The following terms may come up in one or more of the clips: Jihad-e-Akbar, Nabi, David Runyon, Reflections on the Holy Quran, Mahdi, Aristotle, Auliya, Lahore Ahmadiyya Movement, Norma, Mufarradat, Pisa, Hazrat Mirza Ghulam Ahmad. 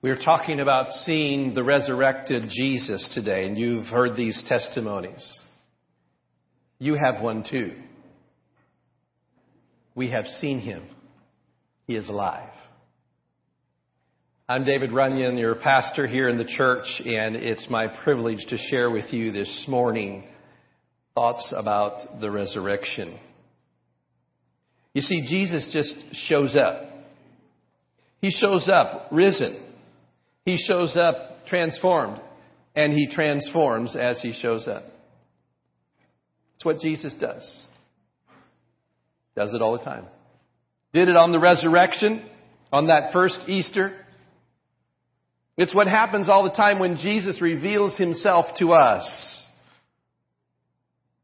We are talking about seeing the resurrected Jesus today, and you've heard these testimonies. You have one too. We have seen him. He is alive. I'm David Runyon, your pastor here in the church, and it's my privilege to share with you this morning thoughts about the resurrection. You see, Jesus just shows up. He shows up risen. He shows up transformed, and he transforms as he shows up. It's what Jesus does. Does it all the time. Did it on the resurrection, on that first Easter. It's what happens all the time when Jesus reveals himself to us.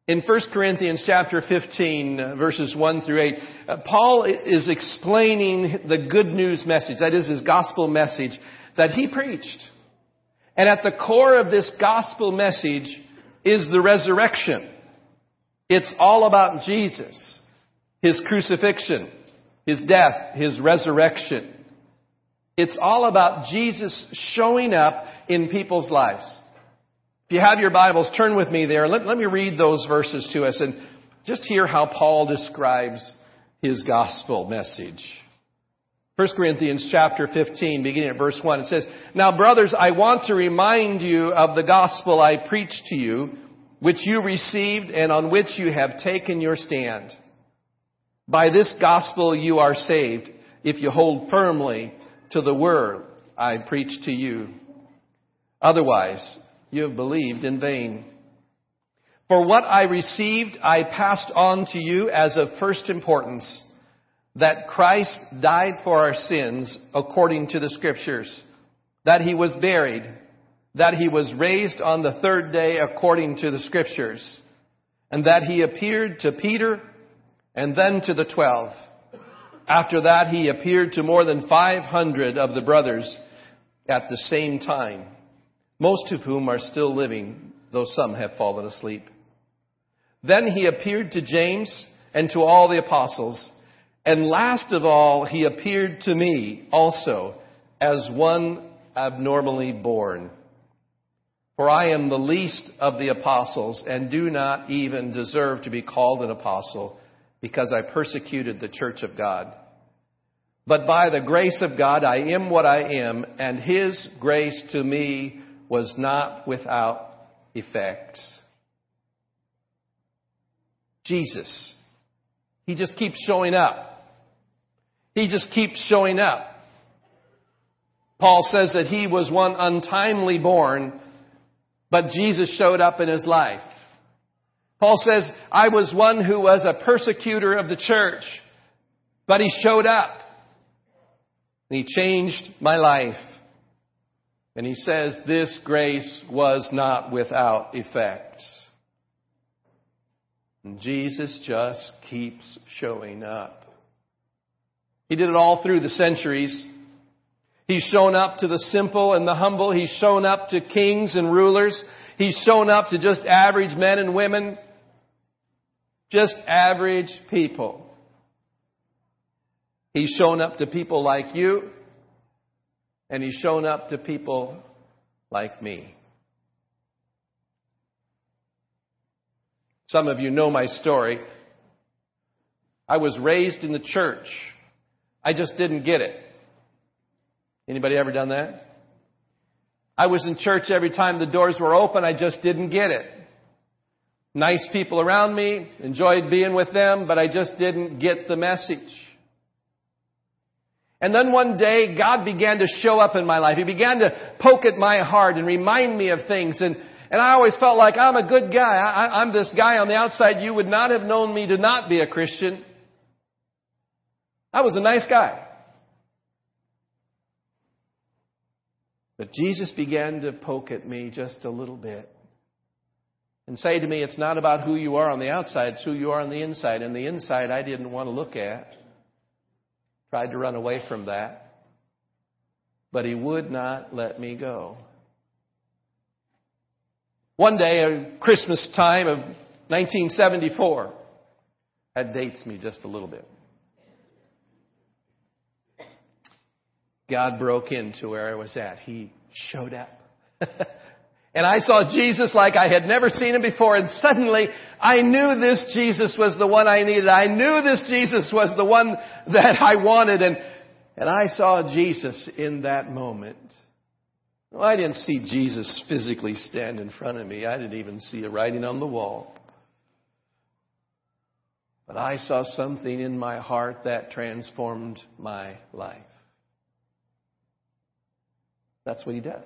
In 1 Corinthians chapter 15, verses 1 through 8, Paul is explaining the good news message, that is his gospel message, that he preached. And at the core of this gospel message is the resurrection. It's all about Jesus, his crucifixion, his death, his resurrection. It's all about Jesus showing up in people's lives. If you have your Bibles, turn with me there. Let me read those verses to us and just hear how Paul describes his gospel message. 1 Corinthians chapter 15, beginning at verse 1, it says, "Now, brothers, I want to remind you of the gospel I preached to you, which you received and on which you have taken your stand. By this gospel you are saved, if you hold firmly to the word I preached to you. Otherwise, you have believed in vain. For what I received, I passed on to you as of first importance, that Christ died for our sins according to the Scriptures, that he was buried, that he was raised on the third day according to the Scriptures, and that he appeared to Peter and then to the 12. After that, he appeared to more than 500 of the brothers at the same time, most of whom are still living, though some have fallen asleep. Then he appeared to James and to all the apostles. And last of all, he appeared to me also as one abnormally born. For I am the least of the apostles and do not even deserve to be called an apostle, because I persecuted the church of God. But by the grace of God, I am what I am, and his grace to me was not without effect." Jesus. He just keeps showing up. He just keeps showing up. Paul says that he was one untimely born, but Jesus showed up in his life. Paul says, "I was one who was a persecutor of the church, but he showed up and he changed my life." And he says, "This grace was not without effect." And Jesus just keeps showing up. He did it all through the centuries. He's shown up to the simple and the humble. He's shown up to kings and rulers. He's shown up to just average men and women. Just average people. He's shown up to people like you. And he's shown up to people like me. Some of you know my story. I was raised in the church. I just didn't get it. Anybody ever done that? I was in church every time the doors were open. I just didn't get it. Nice people around me, enjoyed being with them, but I just didn't get the message. And then one day, God began to show up in my life. He began to poke at my heart and remind me of things. And I always felt like I'm a good guy. I'm this guy on the outside. You would not have known me to not be a Christian. I was a nice guy. But Jesus began to poke at me just a little bit and say to me, "It's not about who you are on the outside. It's who you are on the inside." And the inside I didn't want to look at. Tried to run away from that. But he would not let me go. One day, at Christmas time of 1974, that dates me just a little bit. God broke into where I was at. He showed up. And I saw Jesus like I had never seen him before. And suddenly I knew this Jesus was the one I needed. I knew this Jesus was the one that I wanted. And I saw Jesus in that moment. Well, I didn't see Jesus physically stand in front of me. I didn't even see a writing on the wall. But I saw something in my heart that transformed my life. That's what he does.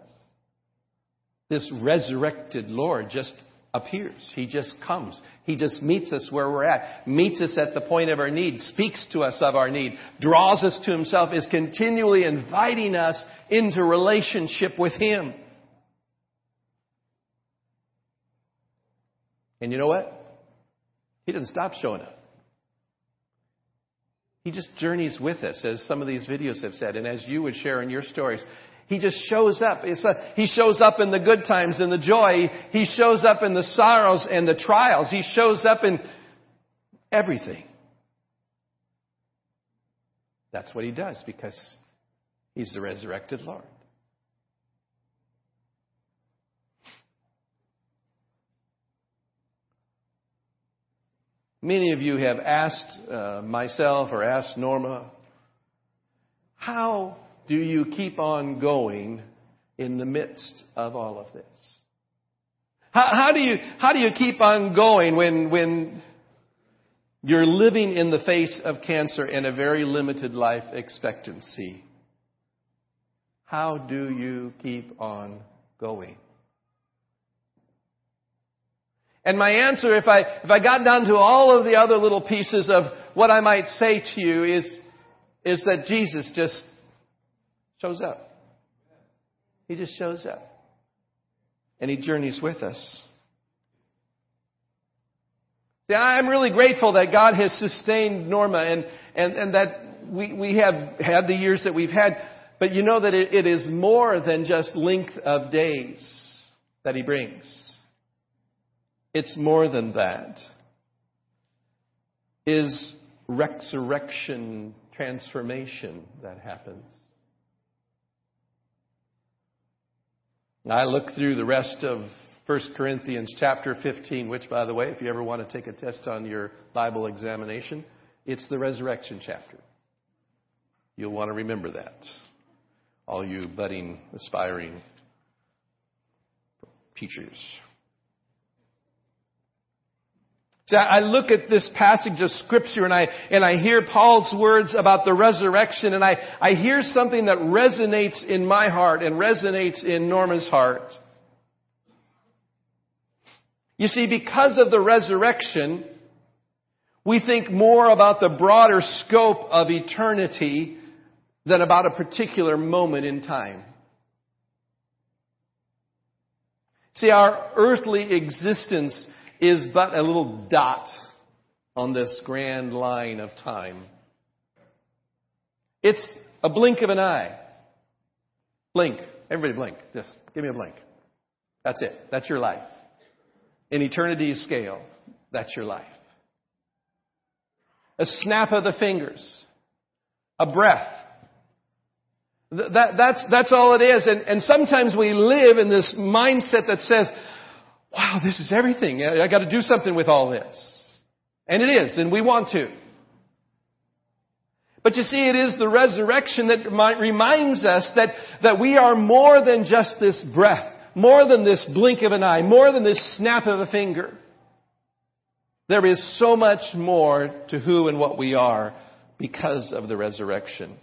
This resurrected Lord just appears. He just comes. He just meets us where we're at, meets us at the point of our need, speaks to us of our need, draws us to himself, is continually inviting us into relationship with him. And you know what? He doesn't stop showing up. He just journeys with us, as some of these videos have said, and as you would share in your stories. He just shows up. He shows up in the good times and the joy. He shows up in the sorrows and the trials. He shows up in everything. That's what he does, because he's the resurrected Lord. Many of you have asked myself or asked Norma, how do you keep on going in the midst of all of this? How do you keep on going when you're living in the face of cancer and a very limited life expectancy? How do you keep on going? And my answer, if I got down to all of the other little pieces of what I might say to you, is that Jesus just shows up. He just shows up. And he journeys with us. See, I'm really grateful that God has sustained Norma and that we have had the years that we've had. But you know that it is more than just length of days that he brings. It's more than that. His resurrection transformation that happens. I look through the rest of 1 Corinthians chapter 15, which, by the way, if you ever want to take a test on your Bible examination, it's the resurrection chapter. You'll want to remember that, all you budding, aspiring teachers. See, I look at this passage of Scripture and I hear Paul's words about the resurrection, and I hear something that resonates in my heart and resonates in Norma's heart. You see, because of the resurrection, we think more about the broader scope of eternity than about a particular moment in time. See, our earthly existence is but a little dot on this grand line of time. It's a blink of an eye. Blink. Everybody blink. Just give me a blink. That's it. That's your life. In eternity's scale, that's your life. A snap of the fingers. A breath. That's all it is. And sometimes we live in this mindset that says, wow, this is everything. I got to do something with all this. And it is, and we want to. But you see, it is the resurrection that reminds us that we are more than just this breath, more than this blink of an eye, more than this snap of a finger. There is so much more to who and what we are because of the resurrection.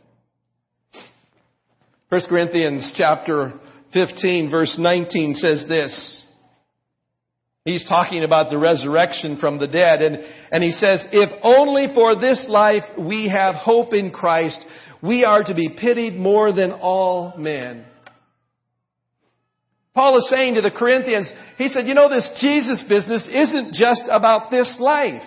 1 Corinthians chapter 15, verse 19 says this. He's talking about the resurrection from the dead. And he says, if only for this life we have hope in Christ, we are to be pitied more than all men. Paul is saying to the Corinthians, he said, you know, this Jesus business isn't just about this life.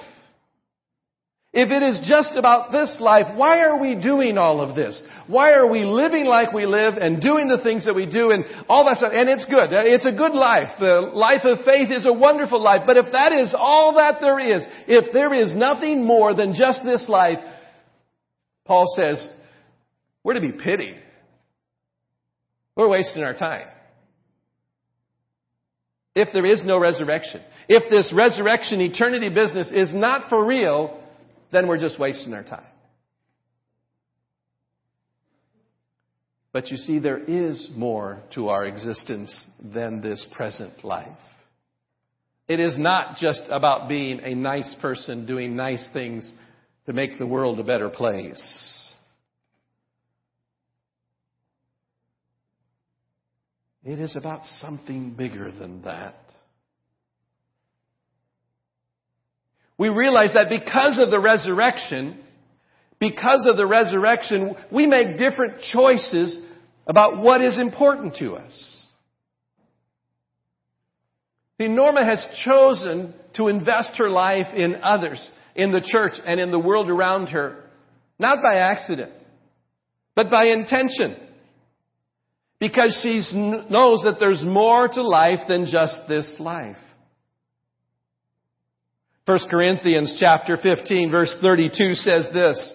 If it is just about this life, why are we doing all of this? Why are we living like we live and doing the things that we do and all that stuff? And it's good. It's a good life. The life of faith is a wonderful life. But if that is all that there is, if there is nothing more than just this life, Paul says, we're to be pitied We're wasting our time. If there is no resurrection, if this resurrection eternity business is not for real, then we're just wasting our time. But you see, there is more to our existence than this present life. It is not just about being a nice person, doing nice things to make the world a better place. It is about something bigger than that. We realize that because of the resurrection, we make different choices about what is important to us. See, Norma has chosen to invest her life in others, in the church and in the world around her, not by accident, but by intention. Because she knows that there's more to life than just this life. 1 Corinthians chapter 15, verse 32 says this.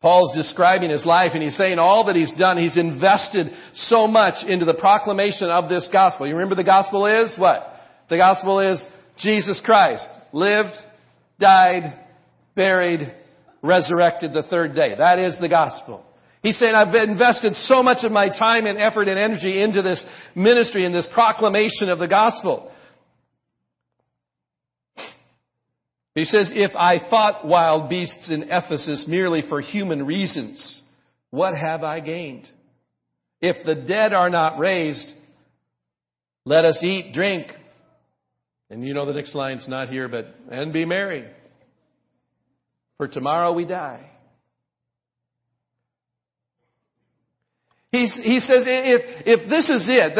Paul's describing his life and he's saying all that he's done, he's invested so much into the proclamation of this gospel. You remember the gospel is what? The gospel is Jesus Christ lived, died, buried, resurrected the third day. That is the gospel. He's saying, I've invested so much of my time and effort and energy into this ministry and this proclamation of the gospel. He says, if I fought wild beasts in Ephesus merely for human reasons, what have I gained? If the dead are not raised, let us eat, drink. And you know the next line's not here, but and be merry. For tomorrow we die. He says, if this is it,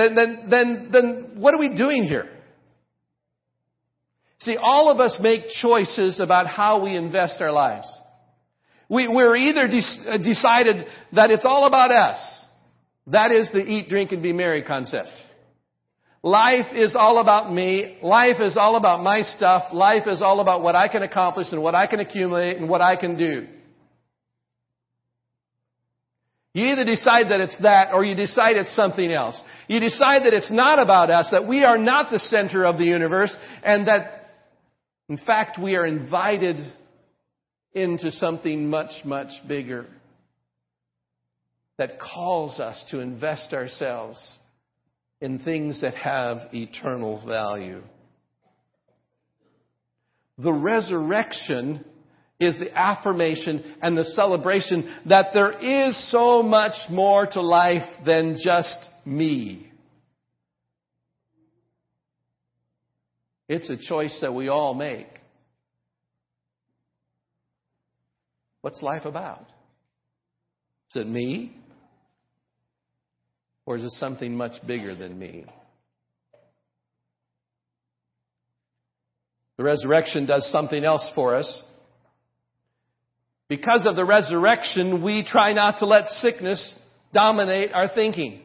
then what are we doing here? See, all of us make choices about how we invest our lives. We're either decided that it's all about us. That is the eat, drink, and be merry concept. Life is all about me. Life is all about my stuff. Life is all about what I can accomplish and what I can accumulate and what I can do. You either decide that it's that or you decide it's something else. You decide that it's not about us, that we are not the center of the universe, and that, in fact, we are invited into something much, much bigger that calls us to invest ourselves in things that have eternal value. The resurrection is the affirmation and the celebration that there is so much more to life than just me. It's a choice that we all make. What's life about? Is it me? Or is it something much bigger than me? The resurrection does something else for us. Because of the resurrection, we try not to let sickness dominate our thinking.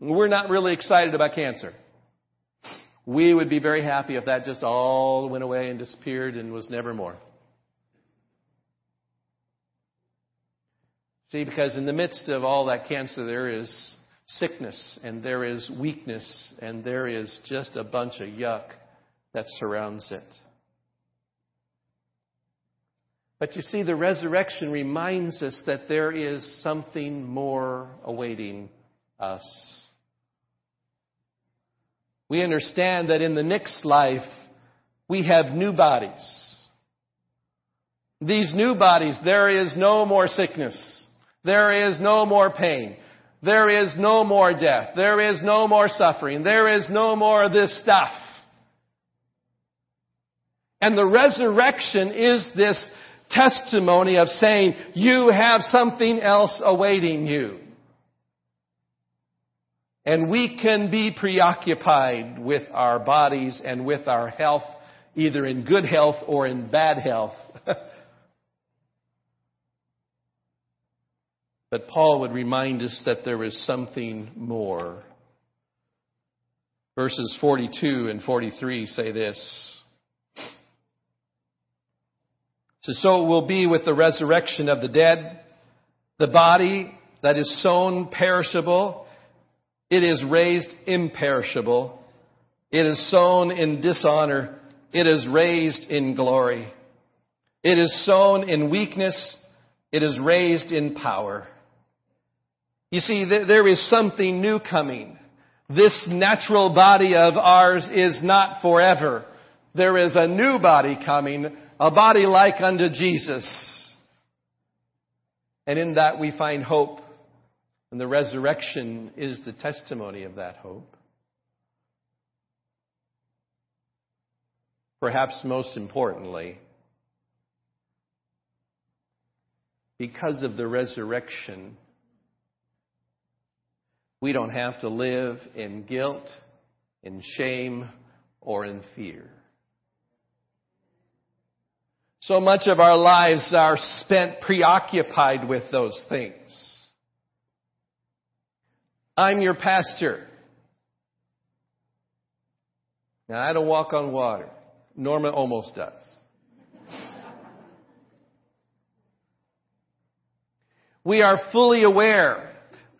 We're not really excited about cancer. We would be very happy if that just all went away and disappeared and was never more. See, because in the midst of all that cancer, there is sickness and there is weakness and there is just a bunch of yuck that surrounds it. But you see, the resurrection reminds us that there is something more awaiting us. We understand that in the next life, we have new bodies. These new bodies, there is no more sickness. There is no more pain. There is no more death. There is no more suffering. There is no more of this stuff. And the resurrection is this testimony of saying, you have something else awaiting you. And we can be preoccupied with our bodies and with our health, either in good health or in bad health. But Paul would remind us that there is something more. Verses 42 and 43 say this. So it will be with the resurrection of the dead. The body that is sown perishable, it is raised imperishable. It is sown in dishonor, it is raised in glory. It is sown in weakness, it is raised in power. You see, there is something new coming. This natural body of ours is not forever. There is a new body coming, a body like unto Jesus. And in that we find hope. And the resurrection is the testimony of that hope. Perhaps most importantly, because of the resurrection, we don't have to live in guilt, in shame, or in fear. So much of our lives are spent preoccupied with those things. I'm your pastor. Now, I don't walk on water. Norma almost does. We are fully aware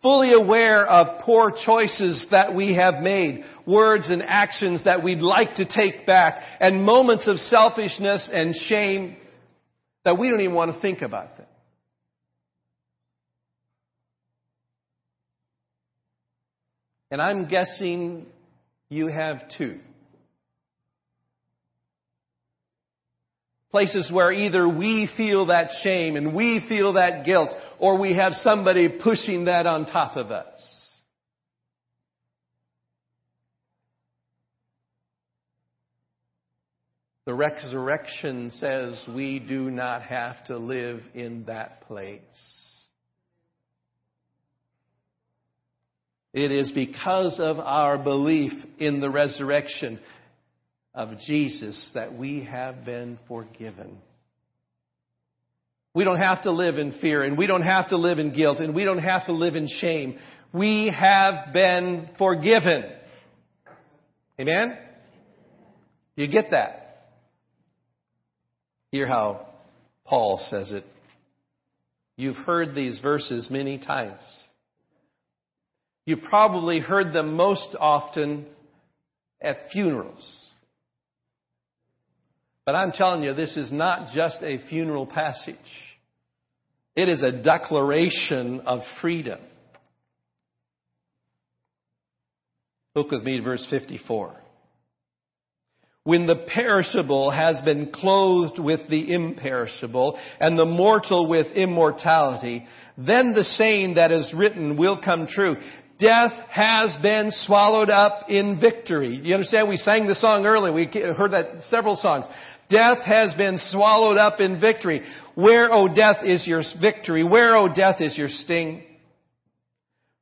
of poor choices that we have made, words and actions that we'd like to take back, and moments of selfishness and shame that we don't even want to think about them. And I'm guessing you have too. Places where either we feel that shame and we feel that guilt, or we have somebody pushing that on top of us. The resurrection says we do not have to live in that place. It is because of our belief in the resurrection of Jesus that we have been forgiven. We don't have to live in fear, and we don't have to live in guilt, and we don't have to live in shame. We have been forgiven. Amen? You get that? Hear how Paul says it. You've heard these verses many times. You've probably heard them most often at funerals. But I'm telling you, this is not just a funeral passage. It is a declaration of freedom. Look with me at verse 54. When the perishable has been clothed with the imperishable, and the mortal with immortality, then the saying that is written will come true. Death has been swallowed up in victory. You understand? We sang the song earlier. We heard that several songs. Death has been swallowed up in victory. Where, O death, is your victory? Where, O death, is your sting?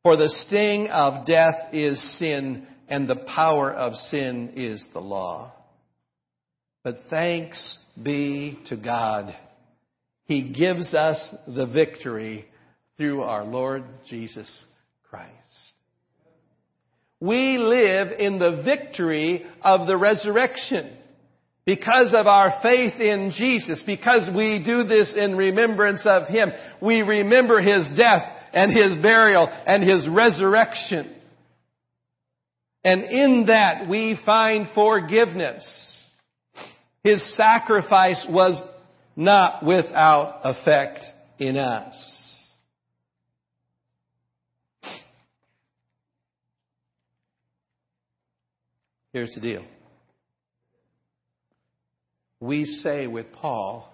For the sting of death is sin, and the power of sin is the law. But thanks be to God. He gives us the victory through our Lord Jesus Christ. We live in the victory of the resurrection because of our faith in Jesus, because we do this in remembrance of Him. We remember His death and His burial and His resurrection. And in that we find forgiveness. His sacrifice was not without effect in us. Here's the deal. We say with Paul,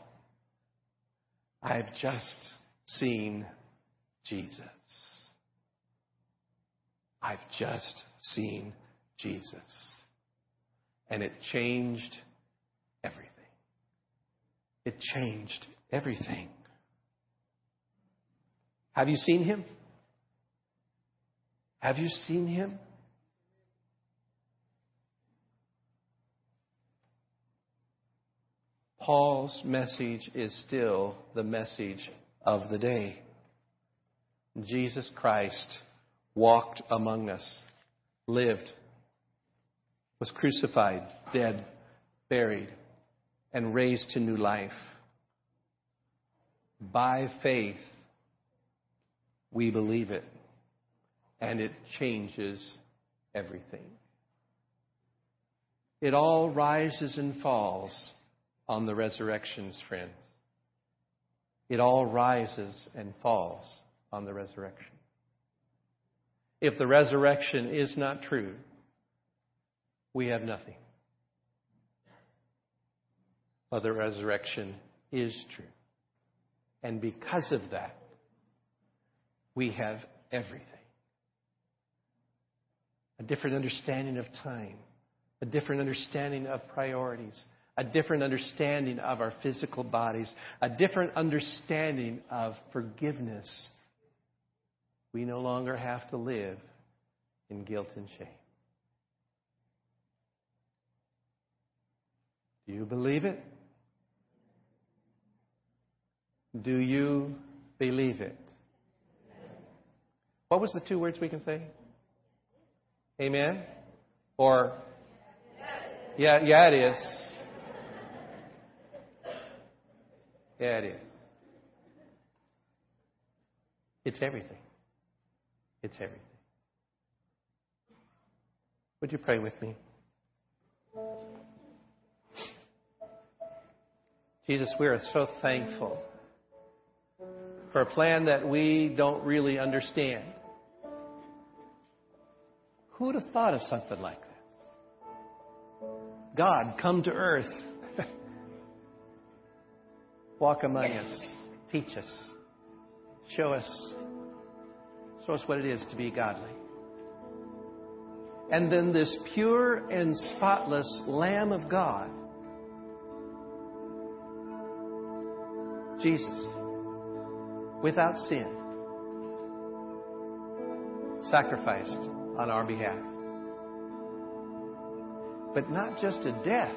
I've just seen Jesus. I've just seen Jesus. And it changed everything. It changed everything. Have you seen Him? Have you seen Him? Paul's message is still the message of the day. Jesus Christ walked among us, lived, was crucified, dead, buried, and raised to new life. By faith, we believe it, and it changes everything. It all rises and falls on the resurrections, friends. It all rises and falls on the resurrection. If the resurrection is not true, we have nothing. But the resurrection is true. And because of that, we have everything. A different understanding of time. A different understanding of priorities. A different understanding of our physical bodies. A different understanding of forgiveness. We no longer have to live in guilt and shame. Do you believe it? Do you believe it? What was the two words we can say? Amen? Or, yeah, it is. Yeah, it is. It's everything. It's everything. Would you pray with me? Jesus, we are so thankful for a plan that we don't really understand. Who would have thought of something like this? God, come to earth. Walk among us. Teach us. Show us. Show us what it is to be godly. And then this pure and spotless Lamb of God, Jesus, without sin, sacrificed on our behalf. But not just a death,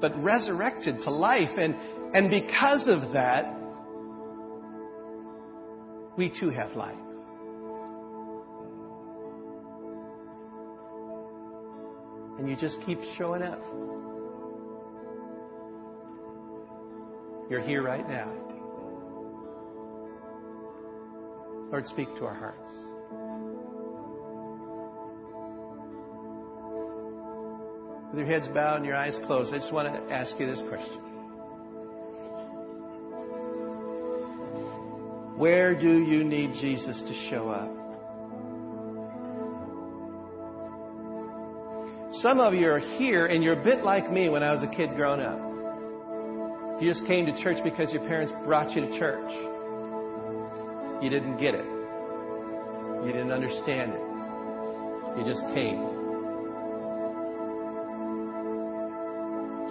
but resurrected to life. And because of that, we too have life. And you just keep showing up. You're here right now. Lord, speak to our hearts. With your heads bowed and your eyes closed, I just want to ask you this question. Where do you need Jesus to show up? Some of you are here and you're a bit like me when I was a kid growing up. You just came to church because your parents brought you to church. You didn't get it. You didn't understand it. You just came.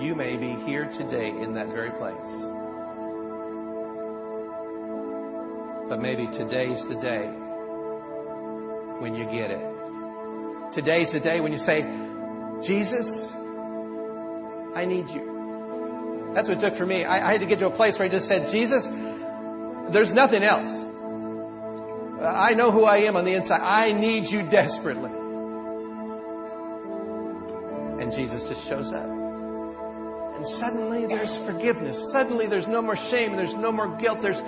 You may be here today in that very place. But maybe today's the day when you get it. Today's the day when you say, Jesus, I need you. That's what it took for me. I had to get to a place where I just said, Jesus, there's nothing else. I know who I am on the inside. I need you desperately. And Jesus just shows up. And suddenly there's forgiveness. Suddenly there's no more shame. There's no more guilt. There's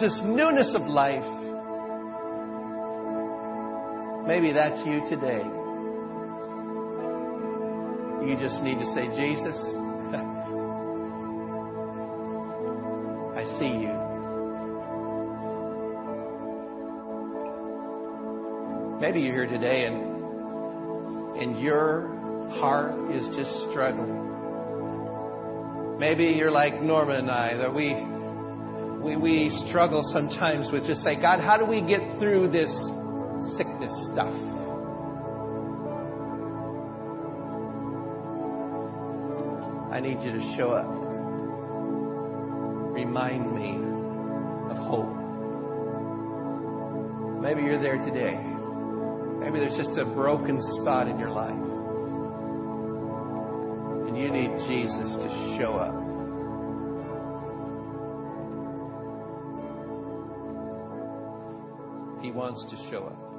this newness of life. Maybe that's you today. You just need to say, Jesus, I see you. Maybe you're here today and your heart is just struggling. Maybe you're like Norma and I, that we struggle sometimes with just saying, God, how do we get through this sickness stuff? I need you to show up. Remind me of hope. Maybe you're there today. Maybe there's just a broken spot in your life. And you need Jesus to show up. He wants to show up.